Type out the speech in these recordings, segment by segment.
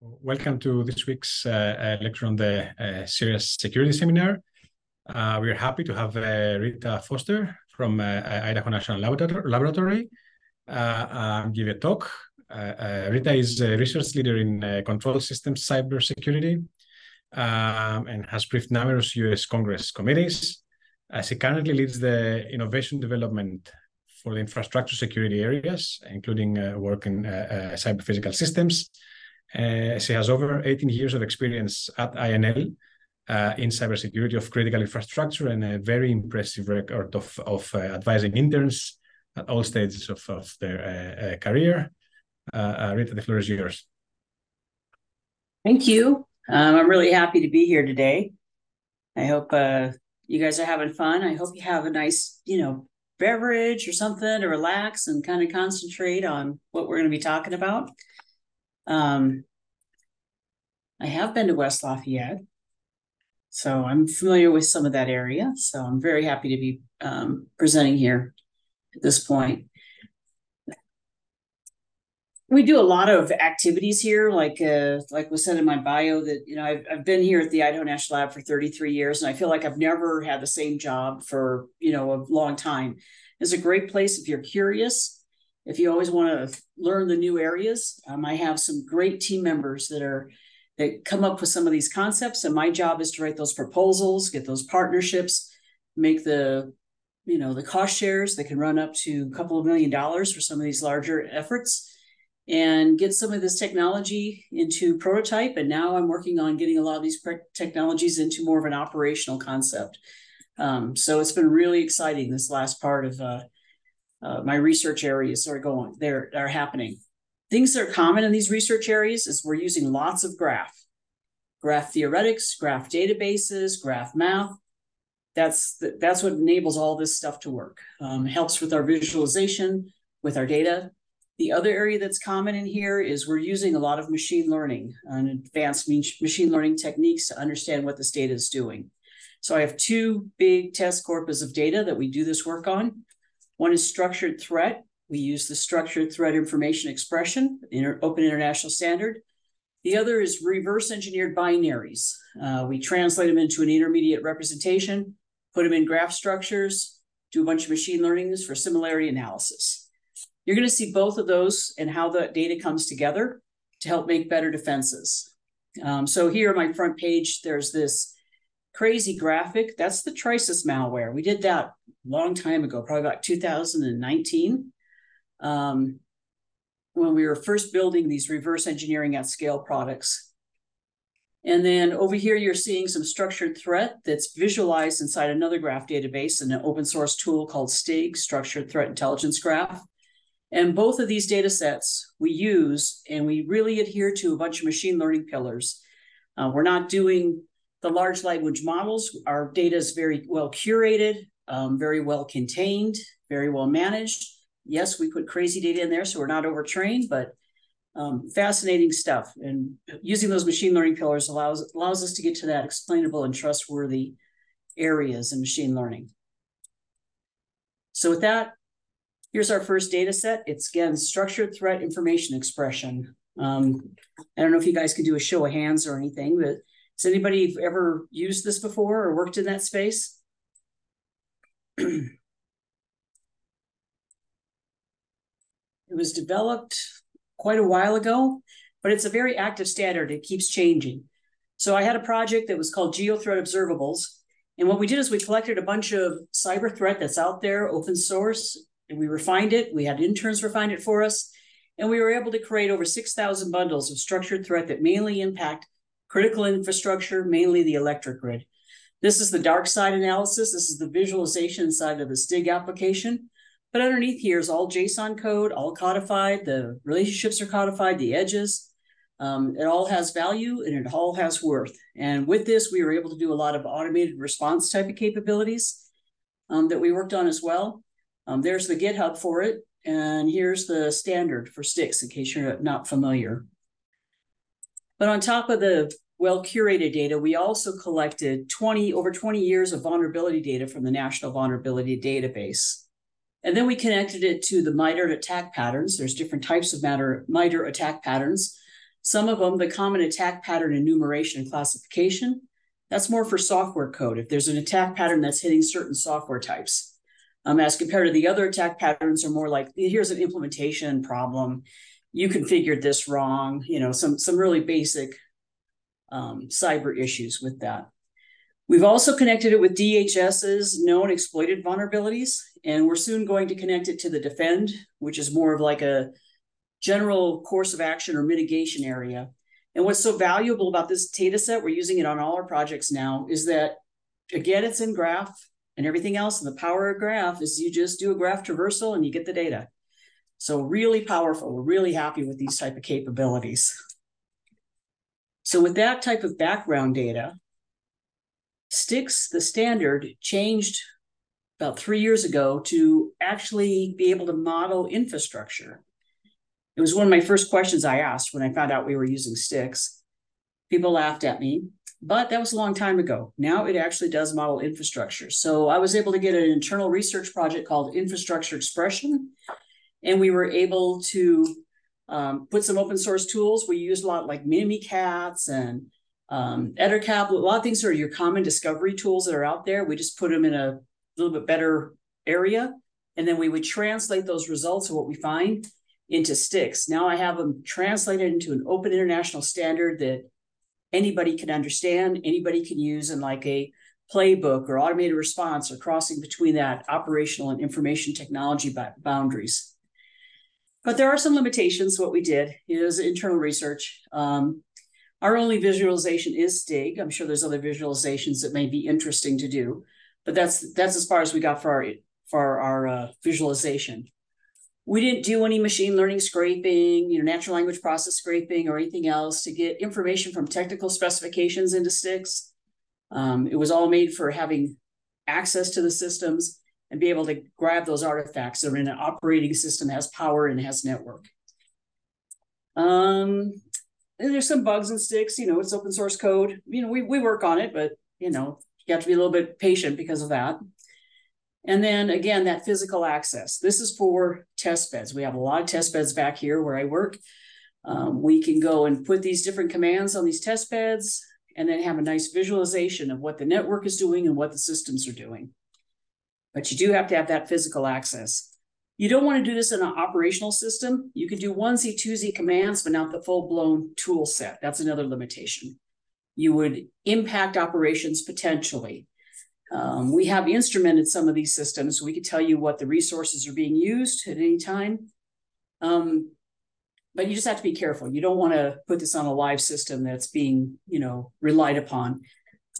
Welcome to this week's lecture on the Serious Security Seminar. We're happy to have Rita Foster from Idaho National Laboratory give a talk. Rita is a research leader in control systems cybersecurity and has briefed numerous U.S. Congress committees. She currently leads the innovation development for the infrastructure security areas, including work in cyber physical systems. She has over 18 years of experience at INL in cybersecurity of critical infrastructure and a very impressive record of advising interns at all stages of their career. Rita, the floor is yours. Thank you. I'm really happy to be here today. I hope you guys are having fun. I hope you have a nice, beverage or something to relax and kind of concentrate on what we're going to be talking about. I have been to West Lafayette, so I'm familiar with some of that area. So I'm very happy to be presenting here at this point. We do a lot of activities here, like was said in my bio, that I've been here at the Idaho National Lab for 33 years, and I feel like I've never had the same job for a long time. It's a great place if you're curious, if you always want to learn the new areas. I have some great team members that come up with some of these concepts, and my job is to write those proposals, get those partnerships, make the the cost shares that can run up to a couple of $1 million for some of these larger efforts, and get some of this technology into prototype. And now I'm working on getting a lot of these technologies into more of an operational concept. So it's been really exciting, this last part of my research areas are happening. Things that are common in these research areas is we're using lots of graph theoretics, graph databases, graph math. That's what enables all this stuff to work. Helps with our visualization, with our data. The other area that's common in here is we're using a lot of machine learning and advanced machine learning techniques to understand what this data is doing. So I have two big test corpus of data that we do this work on. One is structured threat. We use the structured threat information expression, open international standard. The other is reverse engineered binaries. We translate them into an intermediate representation, put them in graph structures, do a bunch of machine learnings for similarity analysis. You're going to see both of those and how the data comes together to help make better defenses. So here on my front page, there's this crazy graphic. That's the TRISIS malware. We did that a long time ago, probably about 2019, when we were first building these reverse engineering at scale products. And then over here, you're seeing some structured threat that's visualized inside another graph database and an open source tool called STIG, Structured Threat Intelligence Graph. And both of these data sets we use, and we really adhere to a bunch of machine learning pillars. We're not doing the large language models. Our data is very well curated, very well contained, very well managed. Yes, we put crazy data in there, so we're not overtrained, but fascinating stuff. And using those machine learning pillars allows us to get to that explainable and trustworthy areas in machine learning. So with that, here's our first data set. It's, again, structured threat information expression. I don't know if you guys can do a show of hands or anything, but has anybody ever used this before or worked in that space? It was developed quite a while ago, but it's a very active standard. It keeps changing. So I had a project that was called Geo Threat Observables. And what we did is we collected a bunch of cyber threat that's out there, open source, and we refined it. We had interns refine it for us. And we were able to create over 6,000 bundles of structured threat that mainly impact critical infrastructure, mainly the electric grid. This is the dark side analysis. This is the visualization side of the STIG application. But underneath here is all JSON code, all codified. The relationships are codified, the edges. It all has value and it all has worth. And with this, we were able to do a lot of automated response type of capabilities that we worked on as well. There's the GitHub for it, and here's the standard for STIX in case you're not familiar. But on top of the well-curated data, we also collected over 20 years of vulnerability data from the National Vulnerability Database. And then we connected it to the MITRE attack patterns. There's different types of MITRE attack patterns. Some of them, the common attack pattern enumeration and classification, that's more for software code. If there's an attack pattern that's hitting certain software types, as compared to the other attack patterns are more like, here's an implementation problem. You configured this wrong. You know, some really basic cyber issues with that. We've also connected it with DHS's known exploited vulnerabilities, and we're soon going to connect it to the defend, which is more of like a general course of action or mitigation area. And what's so valuable about this data set, we're using it on all our projects now, is that, again, it's in graph and everything else. And the power of graph is you just do a graph traversal and you get the data. So really powerful. We're really happy with these type of capabilities. So with that type of background data, STIX, the standard, changed about 3 years ago to actually be able to model infrastructure. It was one of my first questions I asked when I found out we were using STIX. People laughed at me, but that was a long time ago. Now it actually does model infrastructure. So I was able to get an internal research project called Infrastructure Expression, and we were able to put some open source tools. We used a lot like Mimikatz and EtterCap, a lot of things are your common discovery tools that are out there. We just put them in a little bit better area, and then we would translate those results of what we find into STIX. Now I have them translated into an open international standard that anybody can understand, anybody can use in like a playbook or automated response or crossing between that operational and information technology boundaries. But there are some limitations. What we did is internal research. Our only visualization is STIG. I'm sure there's other visualizations that may be interesting to do, but that's as far as we got for our visualization. We didn't do any machine learning scraping, you know, natural language process scraping or anything else to get information from technical specifications into STIX. It was all made for having access to the systems and be able to grab those artifacts that are in an operating system that has power and has network. And there's some bugs in STIX, you know, it's open source code. You know, we work on it, but, you know, you have to be a little bit patient because of that. And then again, that physical access. This is for test beds. We have a lot of test beds back here where I work. We can go and put these different commands on these test beds and then have a nice visualization of what the network is doing and what the systems are doing. But you do have to have that physical access. You don't want to do this in an operational system. You can do 1Z, 2Z commands, but not the full-blown tool set. That's another limitation. You would impact operations potentially. We have instrumented some of these systems. We could tell you what the resources are being used at any time. But you just have to be careful. You don't want to put this on a live system that's being, you know, relied upon.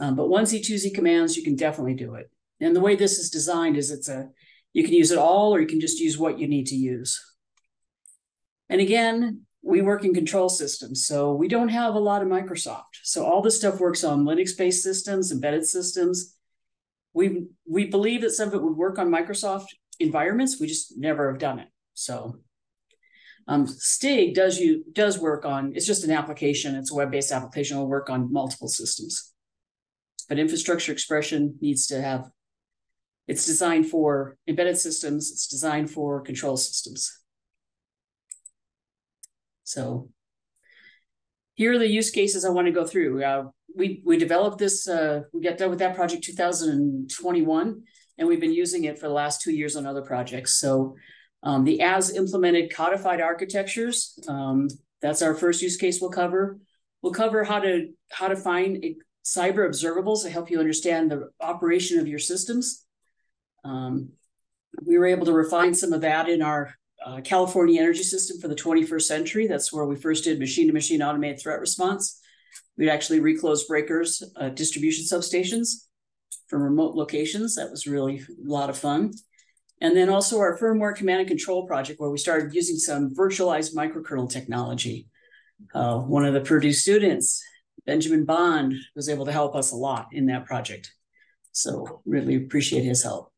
But 1Z, 2Z commands, you can definitely do it. And the way this is designed is it's a, you can use it all or you can just use what you need to use. And again, we work in control systems, so we don't have a lot of Microsoft. So all this stuff works on Linux-based systems, embedded systems. We believe that some of it would work on Microsoft environments. We just never have done it. So STIG does work on, it's just an application. It's a web-based application. It'll work on multiple systems. But Infrastructure Expression needs to have, it's designed for embedded systems. It's designed for control systems. So here are the use cases I want to go through. We developed this, we got done with that project 2021, and we've been using it for the last 2 years on other projects. So the as implemented codified architectures, that's our first use case we'll cover. We'll cover how to find cyber observables to help you understand the operation of your systems. We were able to refine some of that in our California energy system for the 21st century. That's where we first did machine-to-machine automated threat response. We'd actually reclose breakers, distribution substations from remote locations. That was really a lot of fun. And then also our firmware command and control project where we started using some virtualized microkernel technology. One of the Purdue students, Benjamin Bond, was able to help us a lot in that project. So really appreciate his help.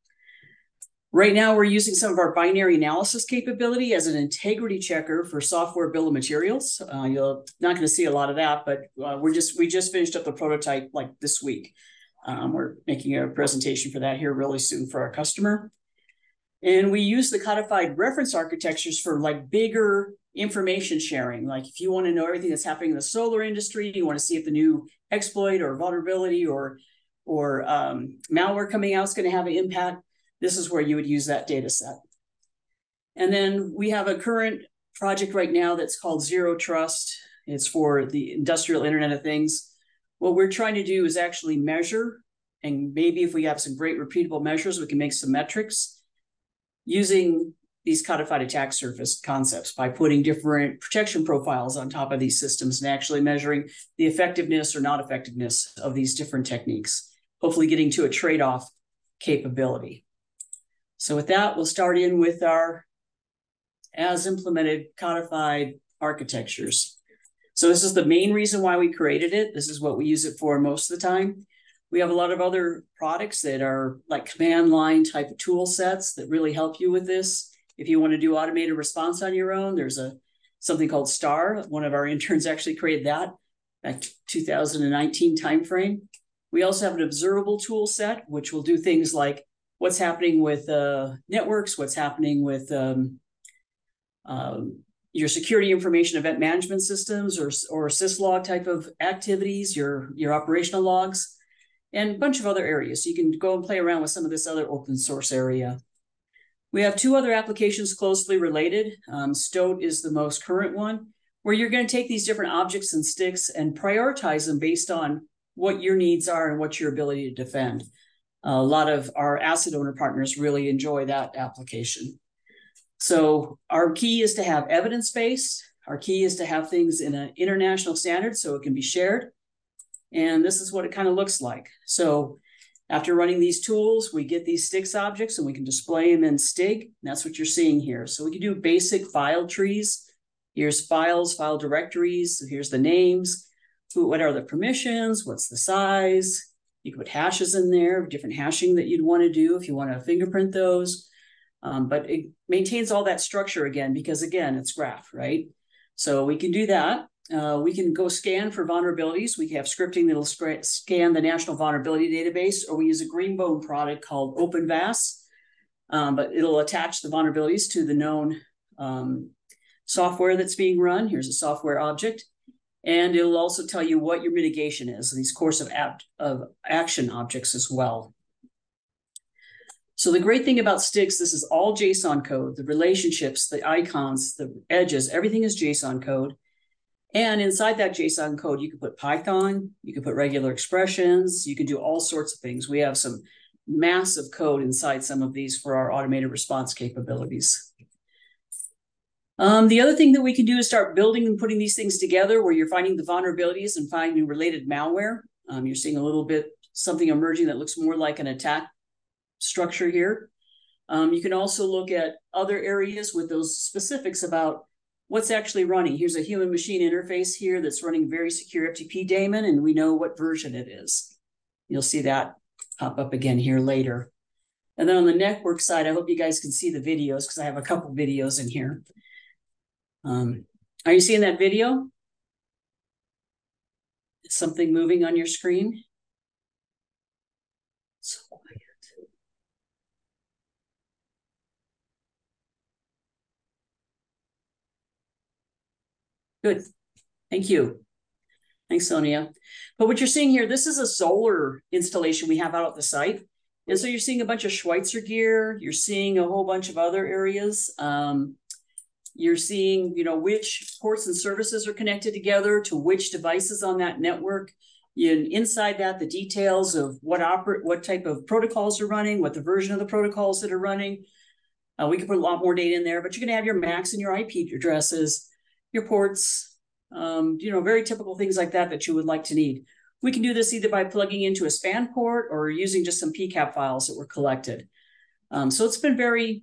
Right now we're using some of our binary analysis capability as an integrity checker for software bill of materials. You're not going to see a lot of that, but we just finished up the prototype like this week. We're making a presentation for that here really soon for our customer. And we use the codified reference architectures for like bigger information sharing. Like if you want to know everything that's happening in the solar industry, you want to see if the new exploit or vulnerability or malware coming out is going to have an impact, this is where you would use that data set. And then we have a current project right now that's called Zero Trust. It's for the industrial Internet of Things. What we're trying to do is actually measure, and maybe if we have some great repeatable measures, we can make some metrics using these codified attack surface concepts by putting different protection profiles on top of these systems and actually measuring the effectiveness or not effectiveness of these different techniques, hopefully getting to a trade-off capability. So with that, we'll start in with our as implemented codified architectures. So this is the main reason why we created it. This is what we use it for most of the time. We have a lot of other products that are like command line type of tool sets that really help you with this. If you want to do automated response on your own, there's something called STAR. One of our interns actually created that back 2019 timeframe. We also have an observable tool set, which will do things like what's happening with networks, what's happening with your security information event management systems or syslog type of activities, your operational logs, and a bunch of other areas. So you can go and play around with some of this other open source area. We have two other applications closely related. STOTE is the most current one, where you're going to take these different objects and sticks and prioritize them based on what your needs are and what your ability to defend. A lot of our asset owner partners really enjoy that application. So our key is to have evidence-based. Our key is to have things in an international standard so it can be shared. And this is what it kind of looks like. So after running these tools, we get these STIX objects and we can display them in STIG. And that's what you're seeing here. So we can do basic file trees. Here's files, file directories. So here's the names. What are the permissions? What's the size? You can put hashes in there, different hashing that you'd want to do if you want to fingerprint those. But it maintains all that structure again, because again, it's graph, right? So we can do that. We can go scan for vulnerabilities. We have scripting that'll scan the National Vulnerability Database, or we use a Greenbone product called OpenVAS, but it'll attach the vulnerabilities to the known software that's being run. Here's a software object, and it'll also tell you what your mitigation is, these course of action objects as well. So the great thing about STIX, this is all JSON code, the relationships, the icons, the edges, everything is JSON code. And inside that JSON code, you can put Python, you can put regular expressions, you can do all sorts of things. We have some massive code inside some of these for our automated response capabilities. The other thing that we can do is start building and putting these things together where you're finding the vulnerabilities and finding related malware. You're seeing a little bit something emerging that looks more like an attack structure here. You can also look at other areas with those specifics about what's actually running. Here's a human machine interface here that's running a very secure FTP daemon, and we know what version it is. You'll see that pop up again here later. And then on the network side, I hope you guys can see the videos because I have a couple videos in here. Are you seeing that video? Is something moving on your screen? So quiet. Good. Thank you. Thanks, Sonia. But what you're seeing here, this is a solar installation we have out at the site. And so you're seeing a bunch of Schweitzer gear. You're seeing a whole bunch of other areas. You're seeing, you know, which ports and services are connected together to which devices on that network. And inside that, the details of what type of protocols are running, what the version of the protocols that are running. We can put a lot more data in there, but you're going to have your MACs and your IP addresses, your ports, you know, very typical things like that that you would like to need. We can do this either by plugging into a span port or using just some PCAP files that were collected. So it's been very,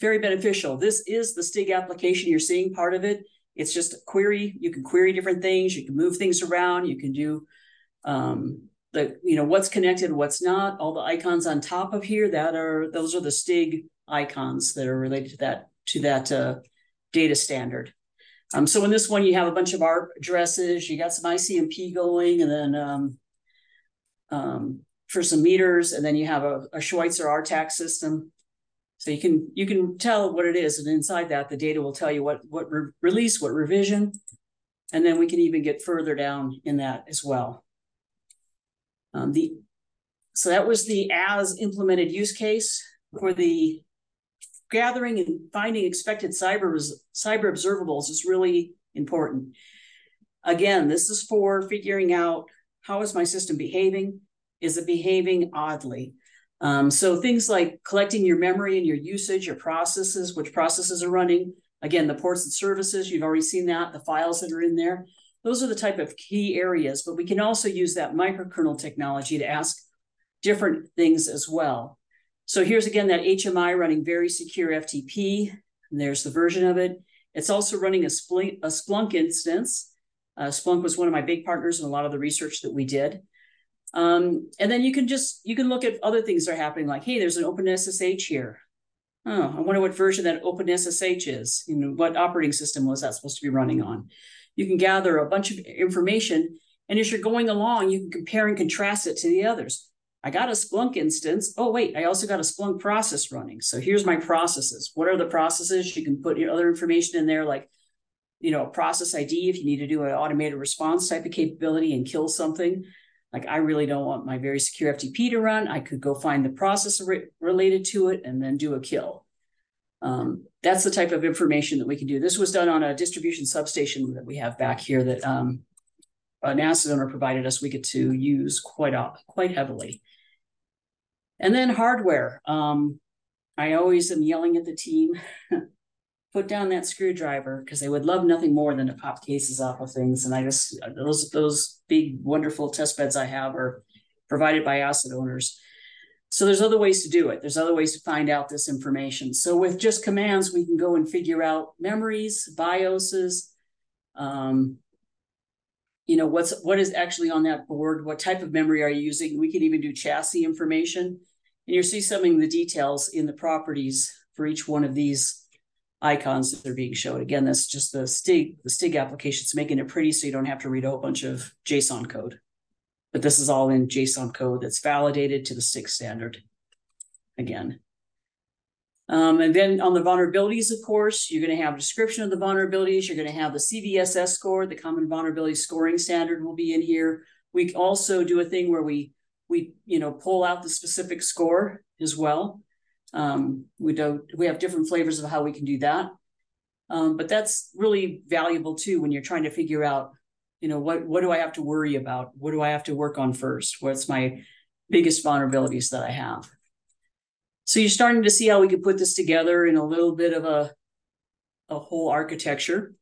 very beneficial. This is the STIG application. You're seeing part of it. It's just a query. You can query different things. You can move things around. You can do you know, what's connected, what's not. All the icons on top of here, those are the STIG icons that are related to that data standard. So in this one, you have a bunch of ARP addresses, you got some ICMP going, and then for some meters, and then you have a Schweitzer RTAC system. So you can tell what it is, and inside that, the data will tell you what release, what revision, and then we can even get further down in that as well. So that was the as implemented use case for the gathering and finding expected cyber observables is really important. Again, this is for figuring out how is my system behaving? Is it behaving oddly? So things like collecting your memory and your usage, your processes, which processes are running. Again, the ports and services, you've already seen that, the files that are in there. Those are the type of key areas, but we can also use that microkernel technology to ask different things as well. So here's again that HMI running very secure FTP, and there's the version of it. It's also running a Splunk instance. Splunk was one of my big partners in a lot of the research that we did. And then you can look at other things that are happening, like, hey, there's an OpenSSH here. Oh, I wonder what version that OpenSSH is. You know, what operating system was that supposed to be running on? You can gather a bunch of information, and as you're going along, you can compare and contrast it to the others. I got a Splunk instance. Oh, wait, I also got a Splunk process running. So here's my processes. What are the processes? You can put your other information in there, like, you know, a process ID if you need to do an automated response type of capability and kill something. Like, I really don't want my very secure FTP to run. I could go find the process related to it and then do a kill. That's the type of information that we can do. This was done on a distribution substation that we have back here that an asset owner provided us. We get to use quite heavily. And then hardware. I always am yelling at the team. Put down that screwdriver, because they would love nothing more than to pop cases off of things. And I just, those big, wonderful test beds I have are provided by asset owners. So there's other ways to do it. There's other ways to find out this information. So with just commands, we can go and figure out memories, BIOSes, you know, what is actually on that board? What type of memory are you using? We can even do chassis information. And you'll see some of the details in the properties for each one of these icons that are being shown. Again, that's just the STIG application's making it pretty so you don't have to read a whole bunch of JSON code. But this is all in JSON code that's validated to the STIG standard again. And then on the vulnerabilities, of course, you're going to have a description of the vulnerabilities. You're going to have the CVSS score, the Common Vulnerability Scoring Standard will be in here. We also do a thing where we pull out the specific score as well. We have different flavors of how we can do that. But that's really valuable too, when you're trying to figure out, you know, what do I have to worry about? What do I have to work on first? What's my biggest vulnerabilities that I have? So you're starting to see how we can put this together in a little bit of a whole architecture.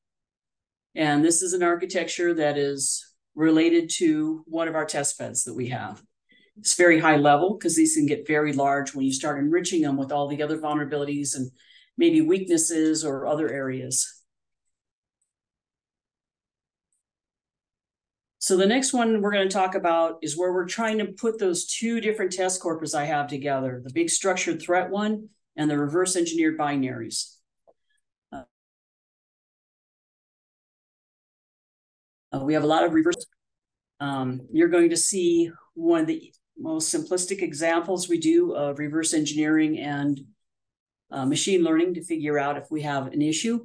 And this is an architecture that is related to one of our test beds that we have. It's very high level because these can get very large when you start enriching them with all the other vulnerabilities and maybe weaknesses or other areas. So the next one we're going to talk about is where we're trying to put those two different test corpora I have together, the big structured threat one and the reverse engineered binaries. We have a lot of reverse. You're going to see one of the most simplistic examples we do of reverse engineering and machine learning to figure out if we have an issue.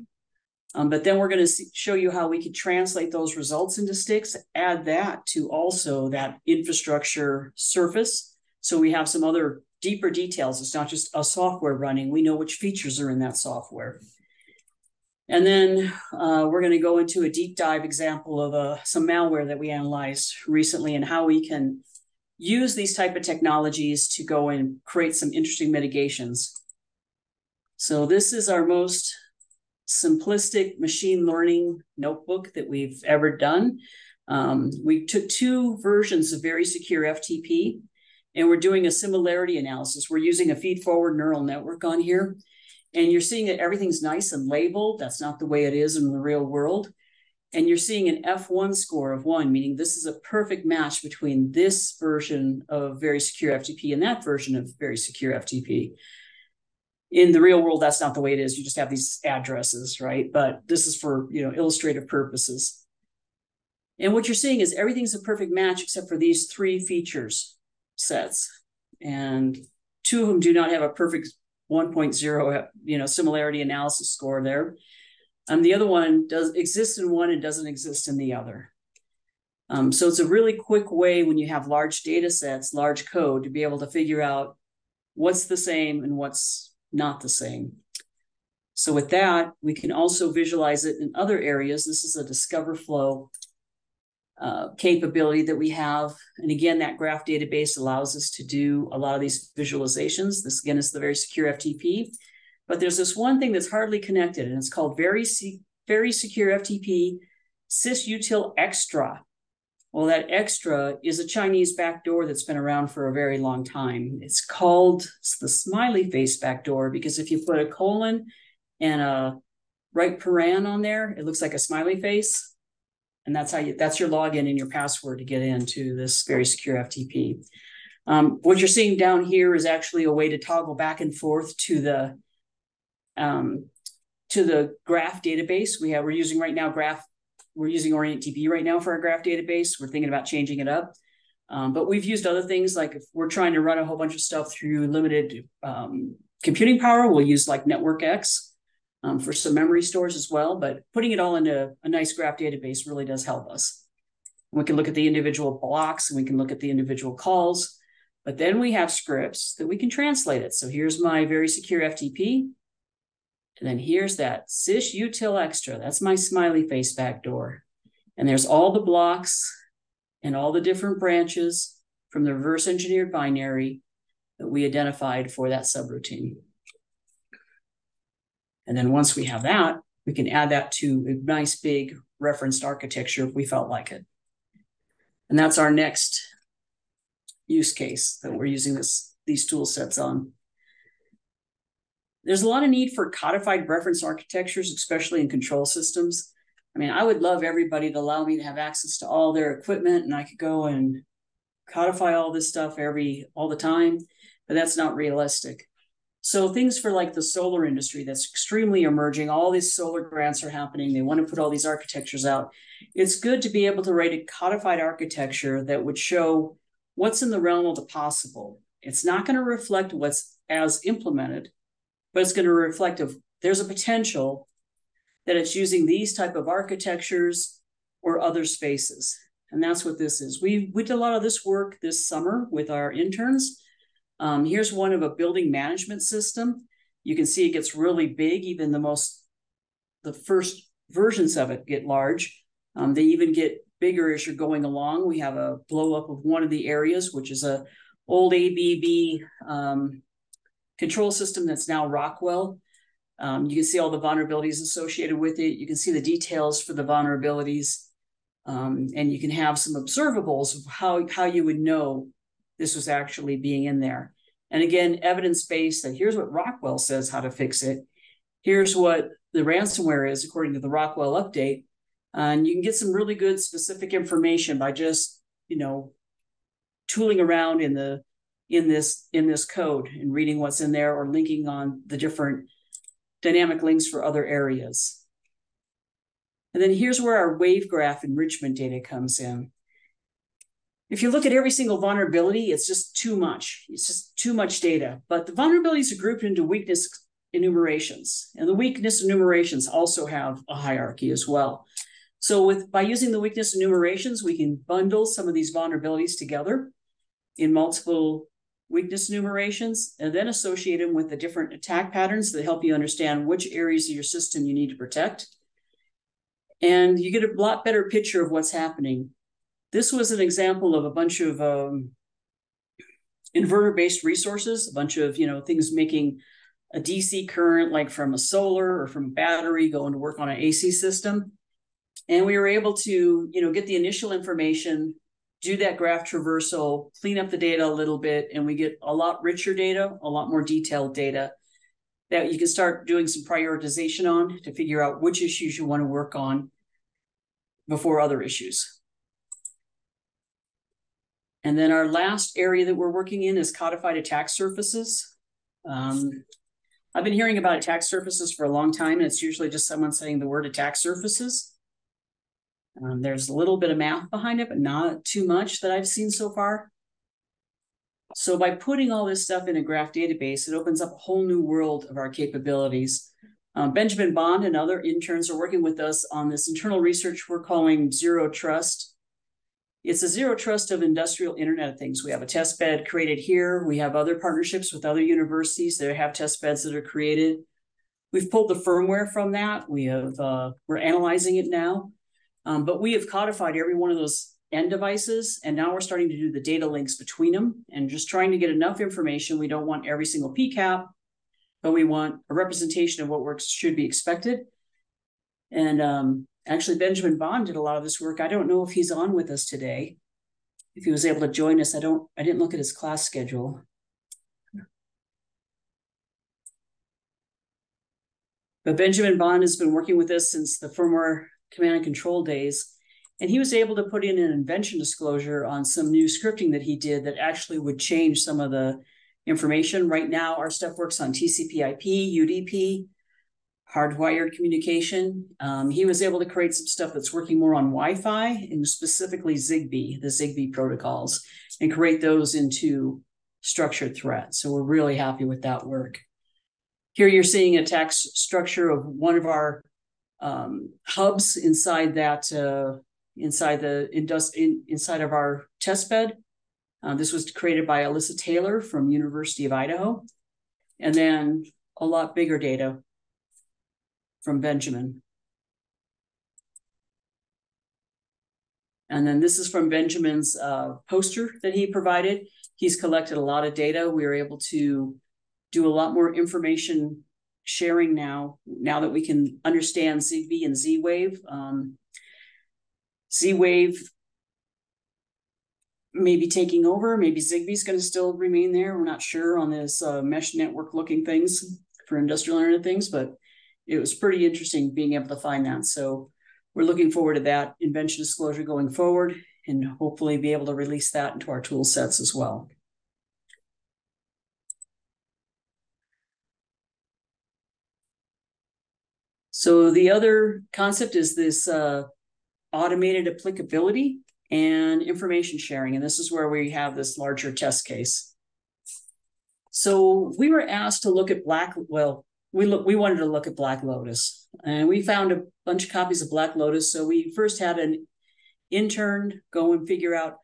But then we're going to show you how we could translate those results into STIX, add that to also that infrastructure surface. So we have some other deeper details. It's not just a software running. We know which features are in that software. And then we're going to go into a deep dive example of some malware that we analyzed recently and how we can use these type of technologies to go and create some interesting mitigations. So this is our most simplistic machine learning notebook that we've ever done. We took two versions of very secure FTP, and we're doing a similarity analysis. We're using a feed-forward neural network on here, and you're seeing that everything's nice and labeled. That's not the way it is in the real world. And you're seeing an F1 score of 1, meaning this is a perfect match between this version of very secure FTP and that version of very secure FTP. In the real world, that's not the way it is. You just have these addresses, right? But this is for, you know, illustrative purposes. And what you're seeing is everything's a perfect match except for these three features sets. And two of them do not have a perfect 1.0, similarity analysis score there. The other one exists in one and doesn't exist in the other. So it's a really quick way when you have large data sets, large code, to be able to figure out what's the same and what's not the same. So with that, we can also visualize it in other areas. This is a discover flow capability that we have. And again, that graph database allows us to do a lot of these visualizations. This again is the very secure FTP, but there's this one thing that's hardly connected, and it's called very secure FTP sysutil extra. Well, that extra is a Chinese backdoor that's been around for a very long time. It's called the smiley face backdoor because if you put a colon and a right paren on there, it looks like a smiley face. And that's how that's your login and your password to get into this very secure FTP. What you're seeing down here is actually a way to toggle back and forth to the graph database. We're using right now we're using OrientDB right now for our graph database. We're thinking about changing it up, but we've used other things. Like if we're trying to run a whole bunch of stuff through limited computing power, we'll use like NetworkX. For some memory stores as well, but putting it all into a nice graph database really does help us. We can look at the individual blocks and we can look at the individual calls, but then we have scripts that we can translate it. So here's my very secure FTP. And then here's that sysutil extra. That's my smiley face backdoor. And there's all the blocks and all the different branches from the reverse engineered binary that we identified for that subroutine. And then once we have that, we can add that to a nice big referenced architecture if we felt like it. And that's our next use case that we're using these tool sets on. There's a lot of need for codified reference architectures, especially in control systems. I mean, I would love everybody to allow me to have access to all their equipment and I could go and codify all this stuff all the time, but that's not realistic. So things for like the solar industry that's extremely emerging, all these solar grants are happening. They want to put all these architectures out. It's good to be able to write a codified architecture that would show what's in the realm of the possible. It's not going to reflect what's as implemented, but it's going to reflect if there's a potential that it's using these type of architectures or other spaces. And that's what this is. We did a lot of this work this summer with our interns. Here's one of a building management system. You can see it gets really big, even the first versions of it get large. They even get bigger as you're going along. We have a blow up of one of the areas, which is a old ABB control system that's now Rockwell. You can see all the vulnerabilities associated with it. You can see the details for the vulnerabilities. And you can have some observables of how you would know this was actually being in there. And again, evidence-based that here's what Rockwell says how to fix it. Here's what the ransomware is according to the Rockwell update. And you can get some really good specific information by just, tooling around in this code and reading what's in there or linking on the different dynamic links for other areas. And then here's where our wave graph enrichment data comes in. If you look at every single vulnerability, it's just too much. It's just too much data. But the vulnerabilities are grouped into weakness enumerations. And the weakness enumerations also have a hierarchy as well. So by using the weakness enumerations, we can bundle some of these vulnerabilities together in multiple weakness enumerations and then associate them with the different attack patterns that help you understand which areas of your system you need to protect. And you get a lot better picture of what's happening. This was an example of a bunch of inverter-based resources, a bunch of things making a DC current like from a solar or from a battery going to work on an AC system. And we were able to get the initial information, do that graph traversal, clean up the data a little bit, and we get a lot richer data, a lot more detailed data that you can start doing some prioritization on to figure out which issues you want to work on before other issues. And then our last area that we're working in is codified attack surfaces. I've been hearing about attack surfaces for a long time, and it's usually just someone saying the word attack surfaces. There's a little bit of math behind it, but not too much that I've seen so far. So by putting all this stuff in a graph database, it opens up a whole new world of our capabilities. Benjamin Bond and other interns are working with us on this internal research we're calling Zero Trust. It's a Zero Trust of industrial Internet of Things. We have a test bed created here. We have other partnerships with other universities that have test beds that are created. We've pulled the firmware from that. We have, we're analyzing it now, but we have codified every one of those end devices. And now we're starting to do the data links between them and just trying to get enough information. We don't want every single PCAP, but we want a representation of what works should be expected. And actually Benjamin Bond did a lot of this work. I don't know if he's on with us today. If he was able to join us, I didn't look at his class schedule. But Benjamin Bond has been working with us since the firmware command and control days. And he was able to put in an invention disclosure on some new scripting that he did that actually would change some of the information. Right now, our stuff works on TCP/IP, UDP, hardwired communication. He was able to create some stuff that's working more on Wi-Fi and specifically ZigBee, the ZigBee protocols, and create those into structured threats. So we're really happy with that work. Here you're seeing a tax structure of one of our hubs inside that inside of our test bed. This was created by Alyssa Taylor from University of Idaho, and then a lot bigger data from Benjamin. And then this is from Benjamin's poster that he provided. He's collected a lot of data. We were able to do a lot more information sharing now that we can understand ZigBee and Z-Wave. Z-Wave may be taking over. Maybe ZigBee's going to still remain there. We're not sure on this mesh network looking things for industrial Internet of Things, but it was pretty interesting being able to find that. So we're looking forward to that invention disclosure going forward and hopefully be able to release that into our tool sets as well. So the other concept is this automated applicability and information sharing. And this is where we have this larger test case. So we were asked to look at we wanted to look at Black Lotus. And we found a bunch of copies of Black Lotus. So we first had an intern go and figure out,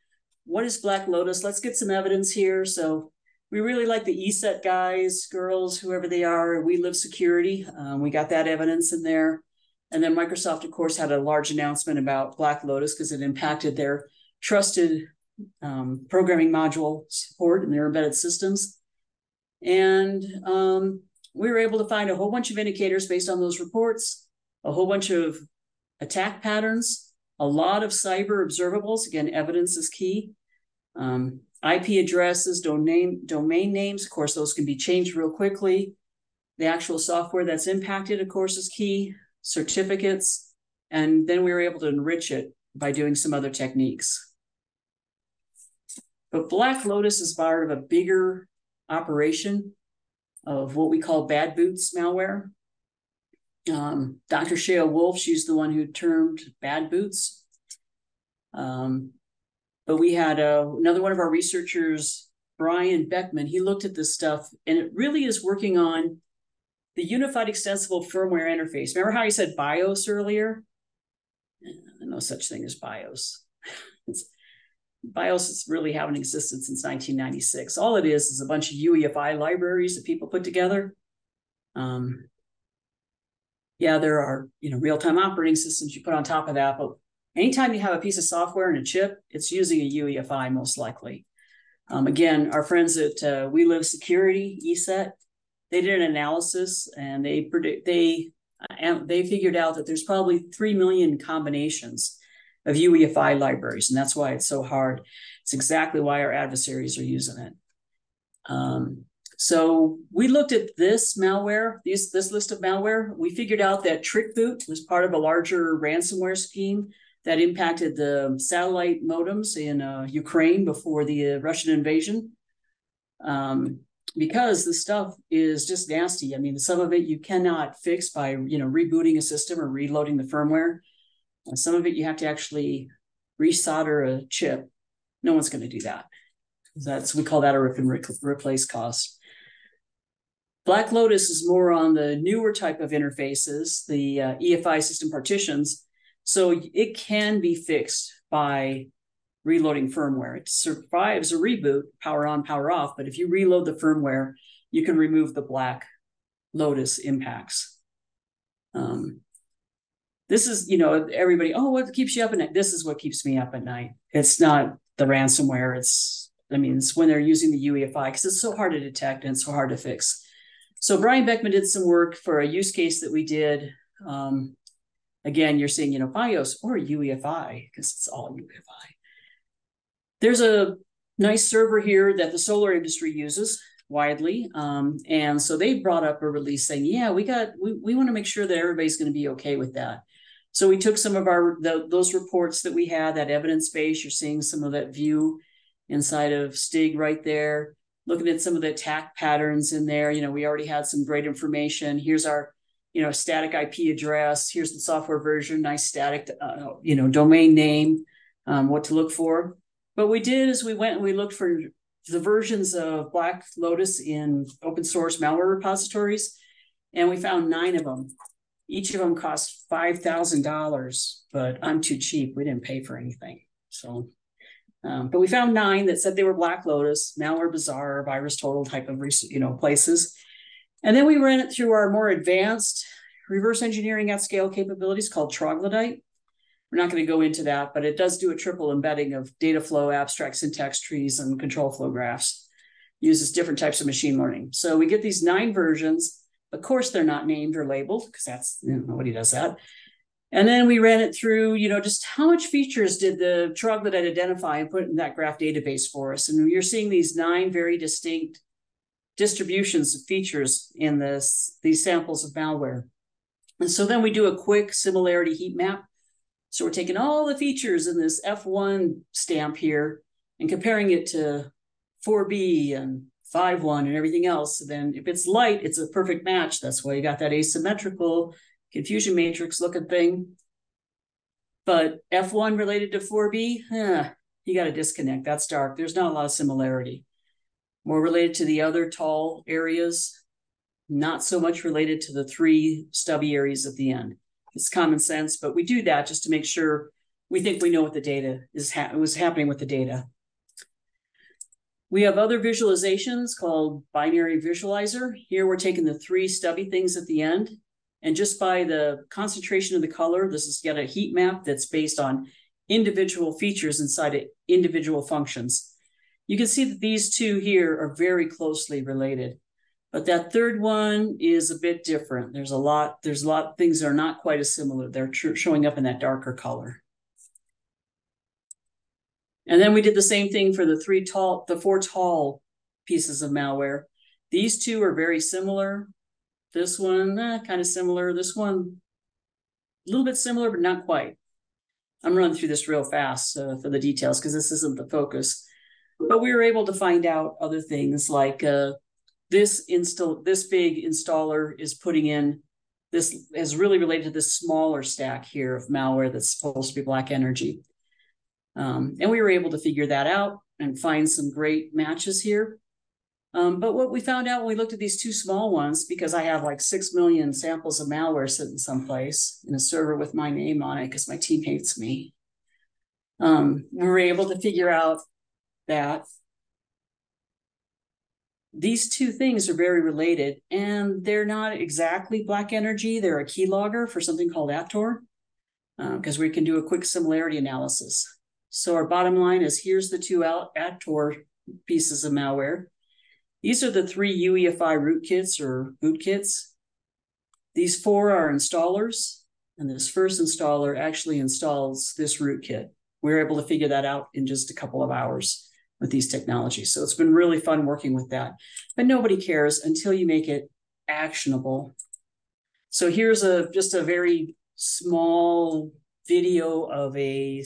what is Black Lotus? Let's get some evidence here. So we really like the ESET guys, girls, whoever they are. We Live Security. We got that evidence in there. And then Microsoft, of course, had a large announcement about Black Lotus because it impacted their trusted programming module support and their embedded systems. And we were able to find a whole bunch of indicators based on those reports, a whole bunch of attack patterns, a lot of cyber observables. Again, evidence is key. IP addresses, domain names, of course, those can be changed real quickly. The actual software that's impacted, of course, is key. Certificates, and then we were able to enrich it by doing some other techniques. But Black Lotus is part of a bigger operation of what we call bad boots malware. Dr. Shea Wolf, she's the one who termed bad boots. But we had another one of our researchers, Brian Beckman, he looked at this stuff, and it really is working on the unified extensible firmware interface. Remember how you said BIOS earlier? No such thing as BIOS. BIOS really haven't existed since 1996. All it is a bunch of UEFI libraries that people put together. Yeah, there are real-time operating systems you put on top of that, but anytime you have a piece of software and a chip, it's using a UEFI most likely. Again, our friends at We Live Security, ESET, they did an analysis and they figured out that there's probably 3 million combinations of UEFI libraries, and that's why it's so hard. It's exactly why our adversaries are using it. So we looked at this malware, this list of malware. We figured out that Trick Boot was part of a larger ransomware scheme that impacted the satellite modems in Ukraine before the Russian invasion. Because the stuff is just nasty. I mean, some of it you cannot fix by rebooting a system or reloading the firmware. And some of it you have to actually resolder a chip. No one's going to do that. We call that a rip and replace cost. Black Lotus is more on the newer type of interfaces, the EFI system partitions. So it can be fixed by reloading firmware. It survives a reboot, power on, power off. But if you reload the firmware, you can remove the Black Lotus impacts. This is, you know, everybody, oh, what keeps you up at night? This is what keeps me up at night. It's not the ransomware. It's when they're using the UEFI, because it's so hard to detect and it's so hard to fix. So Brian Beckman did some work for a use case that we did. Again, you're seeing, you know, BIOS or UEFI, because it's all UEFI. There's a nice server here that the solar industry uses widely. And so they brought up a release saying, yeah, we want to make sure that everybody's going to be okay with that. So we took some of those reports that we had, that evidence base. You're seeing some of that view inside of STIG right there, looking at some of the attack patterns in there. You know, we already had some great information. Here's our, you know, static IP address. Here's the software version, nice static, you know, domain name, what to look for. But we did is we went and we looked for the versions of Black Lotus in open source malware repositories, and we found 9 of them. Each of them cost $5,000, but I'm too cheap. We didn't pay for anything. So, but we found 9 that said they were Black Lotus, malware bazaar, virus total type of, you know, places. And then we ran it through our more advanced reverse engineering at scale capabilities called Troglodyte. We're not going to go into that, but it does do a triple embedding of data flow, abstract syntax trees, and control flow graphs. It uses different types of machine learning. So we get these 9 versions. Of course, they're not named or labeled, because that's, you know, nobody does that. And then we ran it through, you know, just how much features did the Troglodyte identify and put in that graph database for us. And you're seeing these 9 very distinct distributions of features in these samples of malware. And so then we do a quick similarity heat map. So we're taking all the features in this F1 stamp here and comparing it to 4B and 5.1 and everything else. So then if it's light, it's a perfect match. That's why you got that asymmetrical confusion matrix looking thing. But F1 related to 4B, you got to disconnect. That's dark. There's not a lot of similarity. More related to the other tall areas, not so much related to the 3 stubby areas at the end. It's common sense, but we do that just to make sure we think we know what the data is was happening with the data. We have other visualizations called binary visualizer. Here we're taking the 3 stubby things at the end, and just by the concentration of the color, this is yet a heat map that's based on individual features inside of individual functions. You can see that these 2 here are very closely related, but that 3rd one is a bit different. There's a lot of things that are not quite as similar. They're showing up in that darker color. And then we did the same thing for the 4 tall pieces of malware. These 2 are very similar. This one, kind of similar. This one, a little bit similar, but not quite. I'm running through this real fast for the details, because this isn't the focus. But we were able to find out other things like this big installer is putting in, this is really related to this smaller stack here of malware that's supposed to be Black Energy. And we were able to figure that out and find some great matches here. But what we found out when we looked at these 2 small ones, because I have like 6 million samples of malware sitting someplace in a server with my name on it because my team hates me, we were able to figure out that these 2 things are very related, and they're not exactly Black Energy. They're a keylogger for something called Attor, because we can do a quick similarity analysis. So our bottom line is, here's the 2 Attor pieces of malware. These are the 3 UEFI rootkits or bootkits. These 4 are installers, and this first installer actually installs this rootkit. We were able to figure that out in just a couple of hours with these technologies. So it's been really fun working with that, but nobody cares until you make it actionable. So here's just a very small video of a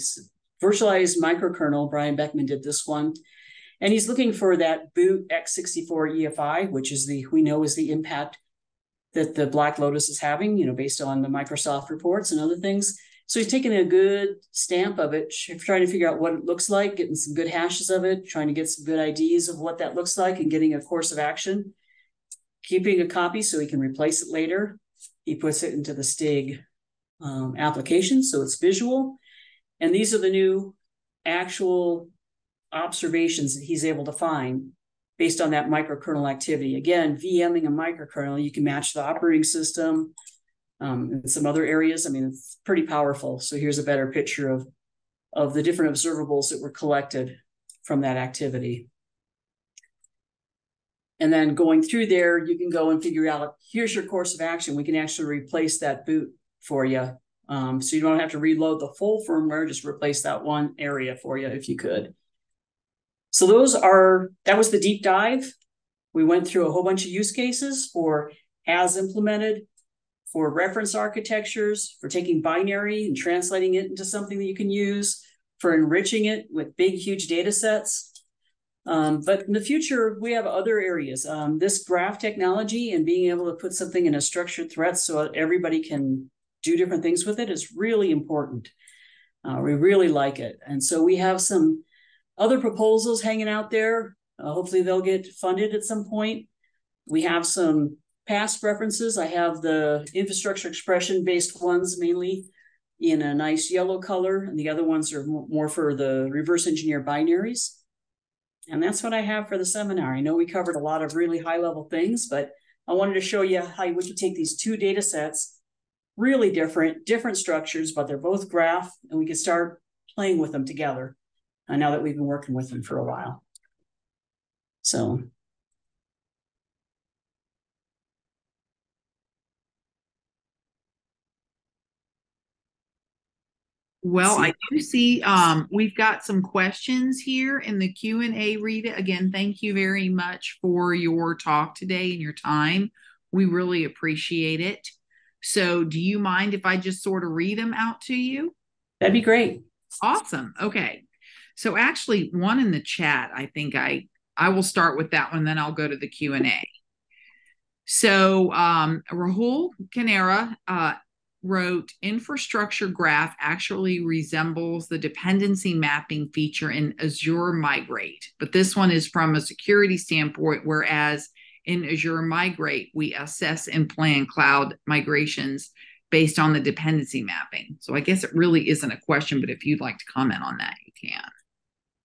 virtualized microkernel. Brian Beckman did this one, and he's looking for that boot x64 EFI, which is we know is the impact that the Black Lotus is having, you know, based on the Microsoft reports and other things. So he's taking a good stamp of it, trying to figure out what it looks like, getting some good hashes of it, trying to get some good IDs of what that looks like and getting a course of action, keeping a copy so he can replace it later. He puts it into the STIG application, so it's visual. And these are the new actual observations that he's able to find based on that microkernel activity. Again, VMing a microkernel, you can match the operating system and some other areas. I mean, it's pretty powerful. So here's a better picture of the different observables that were collected from that activity. And then going through there, you can go and figure out, here's your course of action. We can actually replace that boot for you. So you don't have to reload the full firmware, just replace that one area for you if you could. So that was the deep dive. We went through a whole bunch of use cases for as implemented, for reference architectures, for taking binary and translating it into something that you can use, for enriching it with big, huge data sets. But in the future, we have other areas. This graph technology and being able to put something in a structured thread so everybody can do different things with it is really important. We really like it. And so we have some other proposals hanging out there. Hopefully they'll get funded at some point. We have some past references. I have the infrastructure expression based ones mainly in a nice yellow color. And the other ones are more for the reverse engineer binaries. And that's what I have for the seminar. I know we covered a lot of really high level things, but I wanted to show you how we could take these two data sets, really different structures, but they're both graph, and we could start playing with them together now that we've been working with them for a while. So. Well, I do see we've got some questions here in the Q&A, Rita. Again, thank you very much for your talk today and your time. We really appreciate it. So do you mind if I just sort of read them out to you? That'd be great. Awesome. Okay. So actually one in the chat, I think I will start with that one, then I'll go to the Q&A. So Rahul Canera wrote, infrastructure graph actually resembles the dependency mapping feature in Azure Migrate, but this one is from a security standpoint, whereas in Azure Migrate, we assess and plan cloud migrations based on the dependency mapping. So I guess it really isn't a question, but if you'd like to comment on that, you can.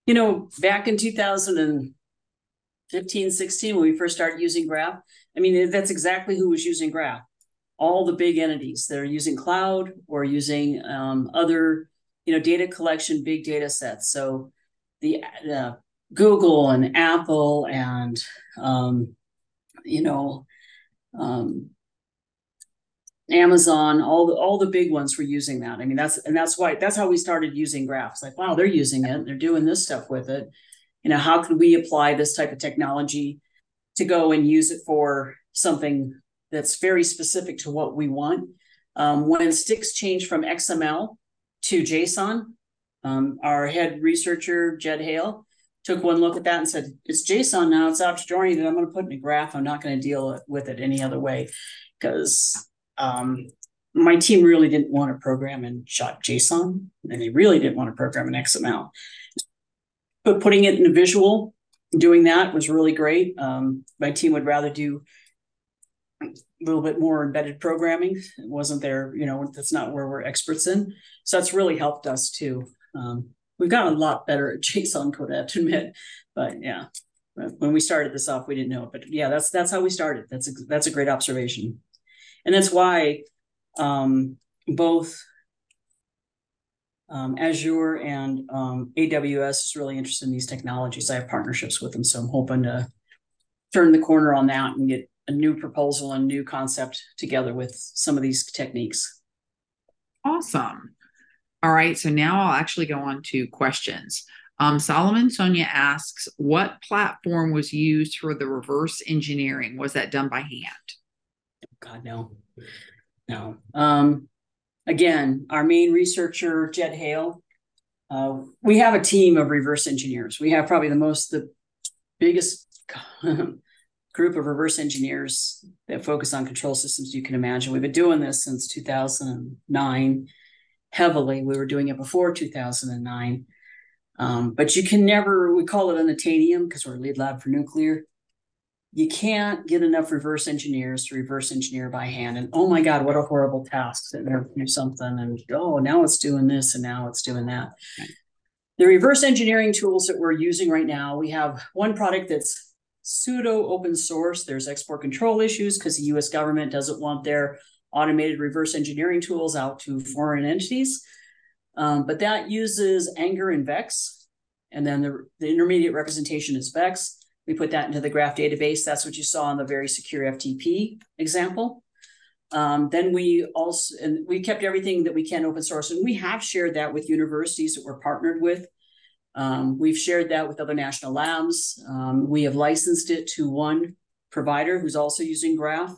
You know, back in 2015, 16, when we first started using graph, I mean, that's exactly who was using graph. All the big entities that are using cloud or using other, data collection, big data sets. So the Google and Apple and, Amazon, all the big ones were using that. I mean, that's how we started using graphs. Like, wow, they're using it. They're doing this stuff with it. How could we apply this type of technology to go and use it for something that's very specific to what we want. When STIX changed from XML to JSON, our head researcher, Jed Hale, took one look at that and said, it's JSON now, it's object-oriented, I'm gonna put in a graph, I'm not gonna deal with it any other way. Because my team really didn't want to program in JSON, and they really didn't want to program in XML. But putting it in a visual, doing that was really great. My team would rather do a little bit more embedded programming. It wasn't there, that's not where we're experts in. So that's really helped us too. We've gotten a lot better at JSON code, I have to admit, but yeah, when we started this off, we didn't know it, but yeah, that's how we started. That's a great observation. And that's why both Azure and AWS is really interested in these technologies. I have partnerships with them. So I'm hoping to turn the corner on that and get a new proposal and new concept together with some of these techniques. Awesome. All right, so now I'll actually go on to questions. Solomon Sonia asks, what platform was used for the reverse engineering? Was that done by hand? Oh, God, no, no. Again, our main researcher, Jed Hale, we have a team of reverse engineers. We have probably the biggest group of reverse engineers that focus on control systems you can imagine. We've been doing this since 2009, heavily. We were doing it before 2009. But you can never, we call it an unobtainium because we're a lead lab for nuclear. You can't get enough reverse engineers to reverse engineer by hand. And oh my God, what a horrible task to do something. And oh, now it's doing this and now it's doing that. Right. The reverse engineering tools that we're using right now, we have one product that's pseudo open source. There's export control issues because the US government doesn't want their automated reverse engineering tools out to foreign entities. But that uses Anger and VEX. And then the intermediate representation is VEX. We put that into the graph database. That's what you saw in the very secure FTP example. Then we also, and we kept everything that we can open source, and we have shared that with universities that we're partnered with. We've shared that with other national labs. We have licensed it to one provider who's also using Graph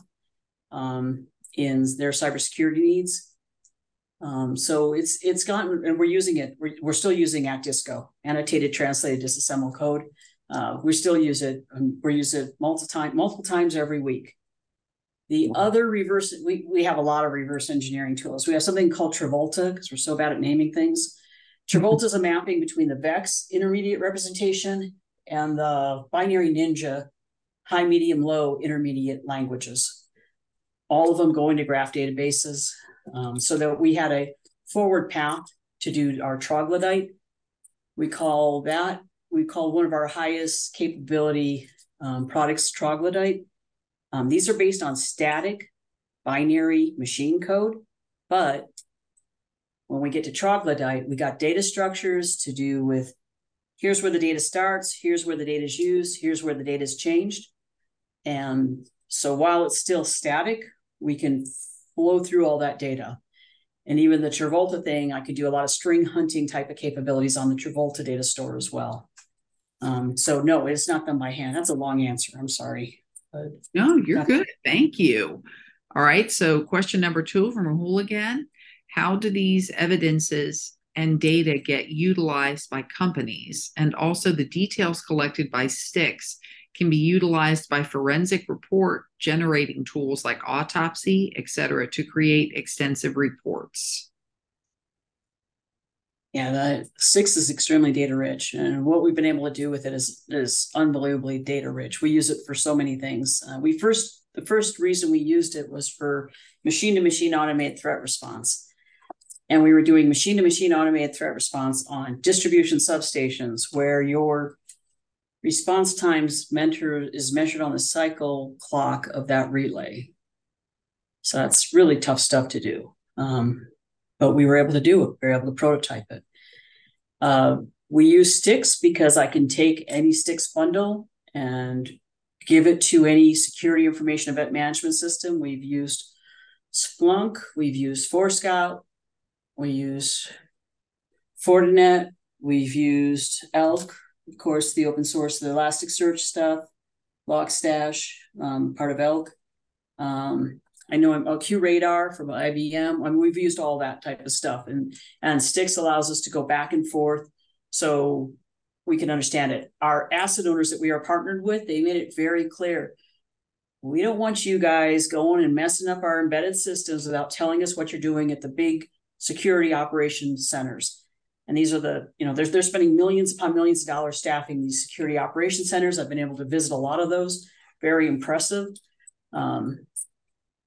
in their cybersecurity needs. So it's gotten, and we're using it. We're still using ActDisco, annotated, translated, disassembled code. We still use it. We use it multiple times every week. The other reverse, we have a lot of reverse engineering tools. We have something called Travolta because we're so bad at naming things. Travolta is a mapping between the VEX intermediate representation and the binary ninja high, medium, low intermediate languages. All of them go into graph databases so that we had a forward path to do our troglodyte. We call one of our highest capability products troglodyte. These are based on static binary machine code, but when we get to troglodyte, we got data structures to do with, here's where the data starts, here's where the data is used, here's where the data is changed. And so while it's still static, we can flow through all that data. And even the Travolta thing, I could do a lot of string hunting type of capabilities on the Travolta data store as well. So no, it's not done by hand. That's a long answer. I'm sorry. No, you're good. Thank you. All right. So question number 2 from Rahul again. How do these evidences and data get utilized by companies? And also the details collected by STIX can be utilized by forensic report generating tools like autopsy, et cetera, to create extensive reports. Yeah, the STIX is extremely data rich, and what we've been able to do with it is unbelievably data rich. We use it for so many things. The first reason we used it was for machine-to-machine automated threat response, and we were doing machine-to-machine automated threat response on distribution substations where your response times is measured on the cycle clock of that relay. So that's really tough stuff to do. But we were able to do it. We were able to prototype it. We use STIX because I can take any STIX bundle and give it to any security information event management system. We've used Splunk. We've used Forescout. We use Fortinet. We've used Elk. Of course, the open source, the Elasticsearch stuff, Logstash, part of Elk. I know I'm QRadar from IBM. I mean, we've used all that type of stuff. And STIX allows us to go back and forth so we can understand it. Our asset owners that we are partnered with, they made it very clear. We don't want you guys going and messing up our embedded systems without telling us what you're doing at the big security operations centers. And these are the, you know, they're spending millions upon millions of dollars staffing these security operations centers. I've been able to visit a lot of those. Very impressive.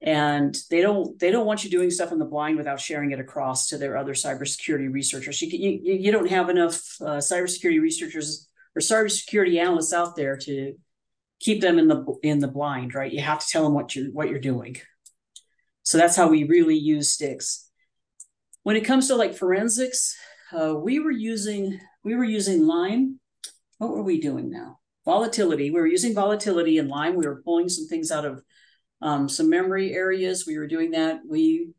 And they don't want you doing stuff in the blind without sharing it across to their other cybersecurity researchers. You don't have enough cybersecurity researchers or cybersecurity analysts out there to keep them in the blind, right? You have to tell them what you're doing. So that's how we really use STIX. When it comes to like forensics, we were using LIME. What were we doing now? Volatility. We were using Volatility and LIME. We were pulling some things out of some memory areas. We were doing that. We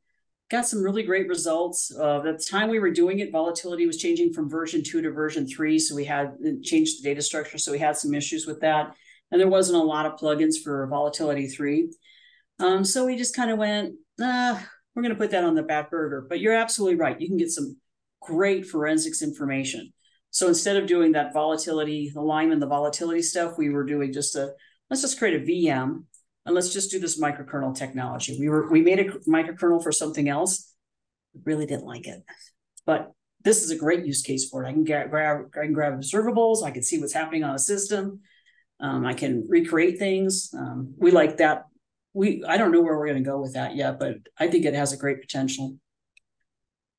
got some really great results. At the time we were doing it, Volatility was changing from version 2 to version 3. So we had changed the data structure. So we had some issues with that. And there wasn't a lot of plugins for Volatility 3. So we just kind of went, we're going to put that on the back burner. But you're absolutely right. You can get some great forensics information. So instead of doing that volatility, the LIME and the volatility stuff, we were doing just let's just create a VM. And let's just do this microkernel technology. We made a microkernel for something else. really didn't like it. But this is a great use case for it. I can grab observables. I can see what's happening on a system. I can recreate things. We like that. I don't know where we're going to go with that yet, but I think it has a great potential.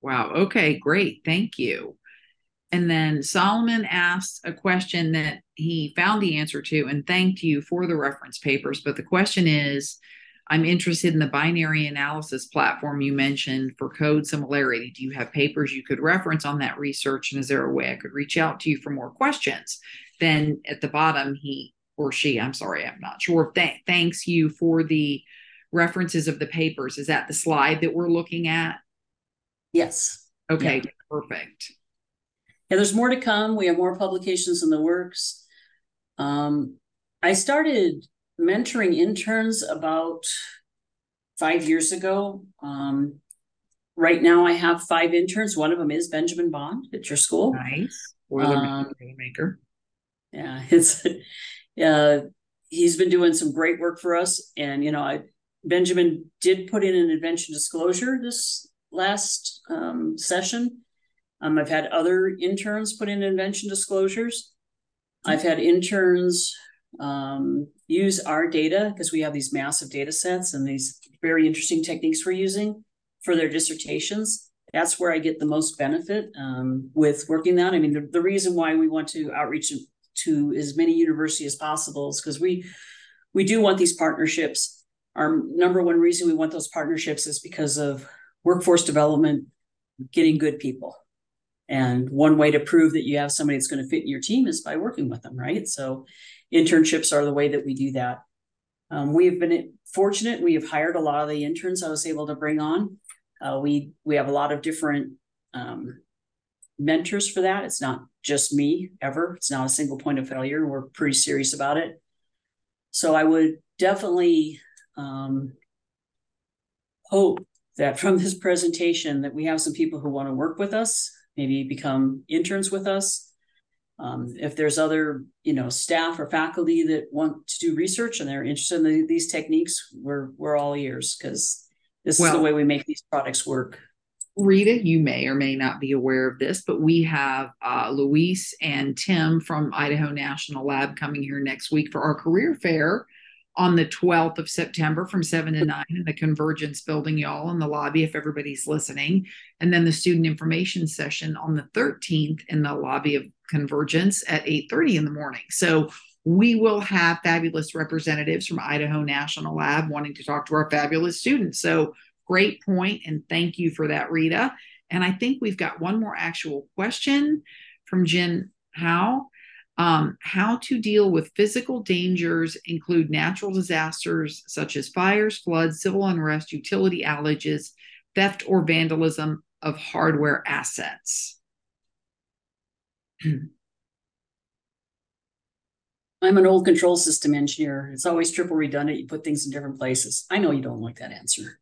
Wow. Okay, great. Thank you. And then Solomon asked a question that he found the answer to and thanked you for the reference papers. But the question is, I'm interested in the binary analysis platform you mentioned for code similarity. Do you have papers you could reference on that research? And is there a way I could reach out to you for more questions? Then at the bottom, he or she, I'm sorry, I'm not sure, thanks you for the references of the papers. Is that the slide that we're looking at? Yes. Okay, yeah. Perfect. Yeah, there's more to come. We have more publications in the works. I started mentoring interns about 5 years ago. Right now I have 5 interns. One of them is Benjamin Bond at your school. Nice. Boilermaker. Yeah, he's been doing some great work for us. And, you know, Benjamin did put in an invention disclosure this last session. I've had other interns put in invention disclosures. I've had interns use our data because we have these massive data sets and these very interesting techniques we're using for their dissertations. That's where I get the most benefit with working that. I mean, the reason why we want to outreach to as many universities as possible is because we do want these partnerships. Our number one reason we want those partnerships is because of workforce development, getting good people. And one way to prove that you have somebody that's going to fit in your team is by working with them, right? So internships are the way that we do that. We've been fortunate. We have hired a lot of the interns I was able to bring on. We have a lot of different mentors for that. It's not just me ever. It's not a single point of failure. We're pretty serious about it. So I would definitely hope that from this presentation that we have some people who want to work with us, maybe become interns with us. If there's other, staff or faculty that want to do research and they're interested in these techniques, we're all ears because this is the way we make these products work. Rita, you may or may not be aware of this, but we have Luis and Tim from Idaho National Lab coming here next week for our career fair on the 12th of September from 7 to 9 in the Convergence building, y'all, in the lobby if everybody's listening. And then the student information session on the 13th in the lobby of Convergence at 8:30 in the morning. So we will have fabulous representatives from Idaho National Lab wanting to talk to our fabulous students. So great point, and thank you for that, Rita. And I think we've got one more actual question from Jen Howe. How to deal with physical dangers include natural disasters such as fires, floods, civil unrest, utility outages, theft or vandalism of hardware assets. I'm an old control system engineer. It's always triple redundant. You put things in different places. I know you don't like that answer,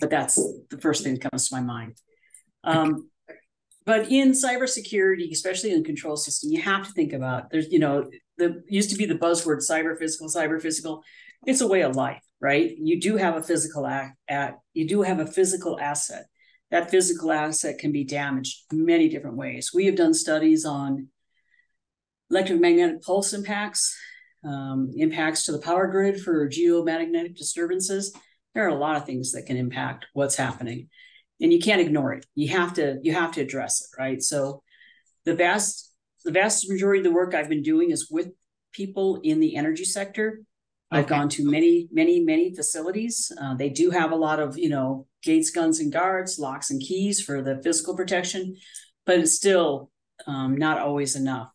but that's the first thing that comes to my mind. But in cybersecurity, especially in control system, you have to think about there's, used to be the buzzword cyber physical. It's a way of life, right? You do have a physical asset. That physical asset can be damaged many different ways. We have done studies on electromagnetic pulse impacts, impacts to the power grid for geomagnetic disturbances. There are a lot of things that can impact what's happening. And you can't ignore it. You have to address it, right? So the vast majority of the work I've been doing is with people in the energy sector. Okay. I've gone to many facilities. They do have a lot of, gates, guns, and guards, locks and keys for the physical protection, but it's still not always enough.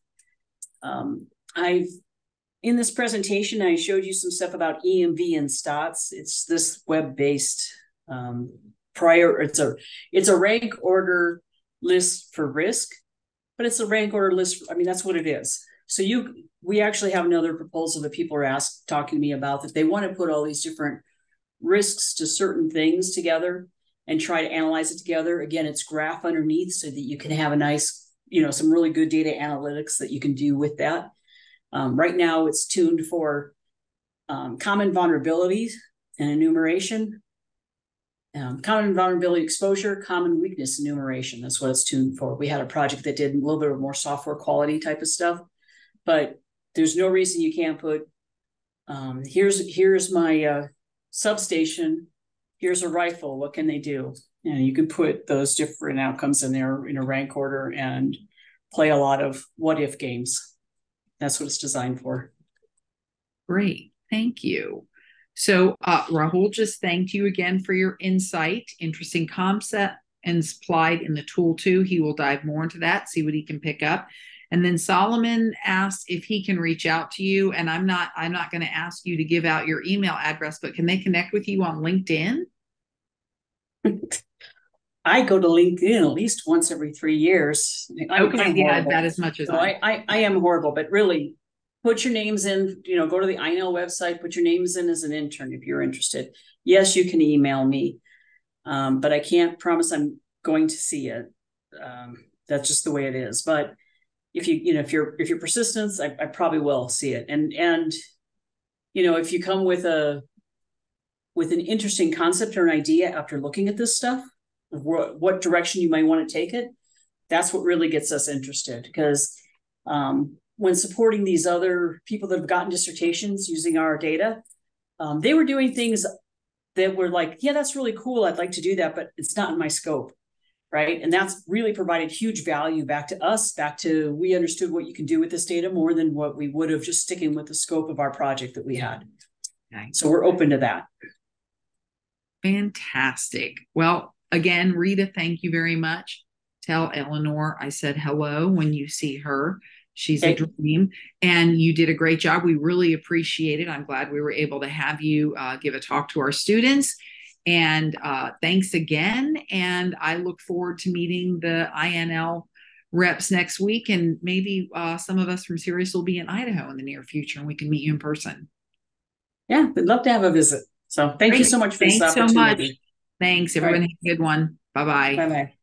In this presentation, I showed you some stuff about EMV and STOTS. It's this web-based it's a rank order list for risk, but it's a rank order list. I mean, that's what it is. So we actually have another proposal that people are talking to me about that they want to put all these different risks to certain things together and try to analyze it together. Again, it's graph underneath so that you can have a nice, some really good data analytics that you can do with that. Right now it's tuned for common vulnerabilities and enumeration. Common vulnerability exposure, common weakness enumeration. That's what it's tuned for. We had a project that did a little bit of more software quality type of stuff, but there's no reason you can't put, here's my substation, here's a rifle, what can they do? And you can put those different outcomes in there in a rank order and play a lot of what if games. That's what it's designed for. Great, thank you. So Rahul, just thanked you again for your insight, interesting concept and supplied in the tool too. He will dive more into that, see what he can pick up. And then Solomon asked if he can reach out to you, and I'm not going to ask you to give out your email address, but can they connect with you on LinkedIn? I go to LinkedIn at least once every 3 years. Okay, yeah, that as much as so I am horrible, but really put your names in, you know, go to the INL website, put your names in as an intern if you're interested. Yes, you can email me, but I can't promise I'm going to see it. That's just the way it is. But if you're persistent, I probably will see it. And you know, if you come with an interesting concept or an idea after looking at this stuff, what direction you might want to take it, that's what really gets us interested. Because when supporting these other people that have gotten dissertations using our data, they were doing things that were like, yeah, that's really cool, I'd like to do that, but it's not in my scope, right? And that's really provided huge value back to us, we understood what you can do with this data more than what we would have just sticking with the scope of our project that we had. Nice. So we're open to that. Fantastic. Well, again, Rita, thank you very much. Tell Eleanor I said hello when you see her. She's a dream. And you did a great job. We really appreciate it. I'm glad we were able to have you give a talk to our students. And thanks again. And I look forward to meeting the INL reps next week. And maybe some of us from Sirius will be in Idaho in the near future and we can meet you in person. Yeah, we'd love to have a visit. So thank you so much for this opportunity. Thanks so much. Thanks, everyone. Have a good one. Bye-bye. Bye-bye.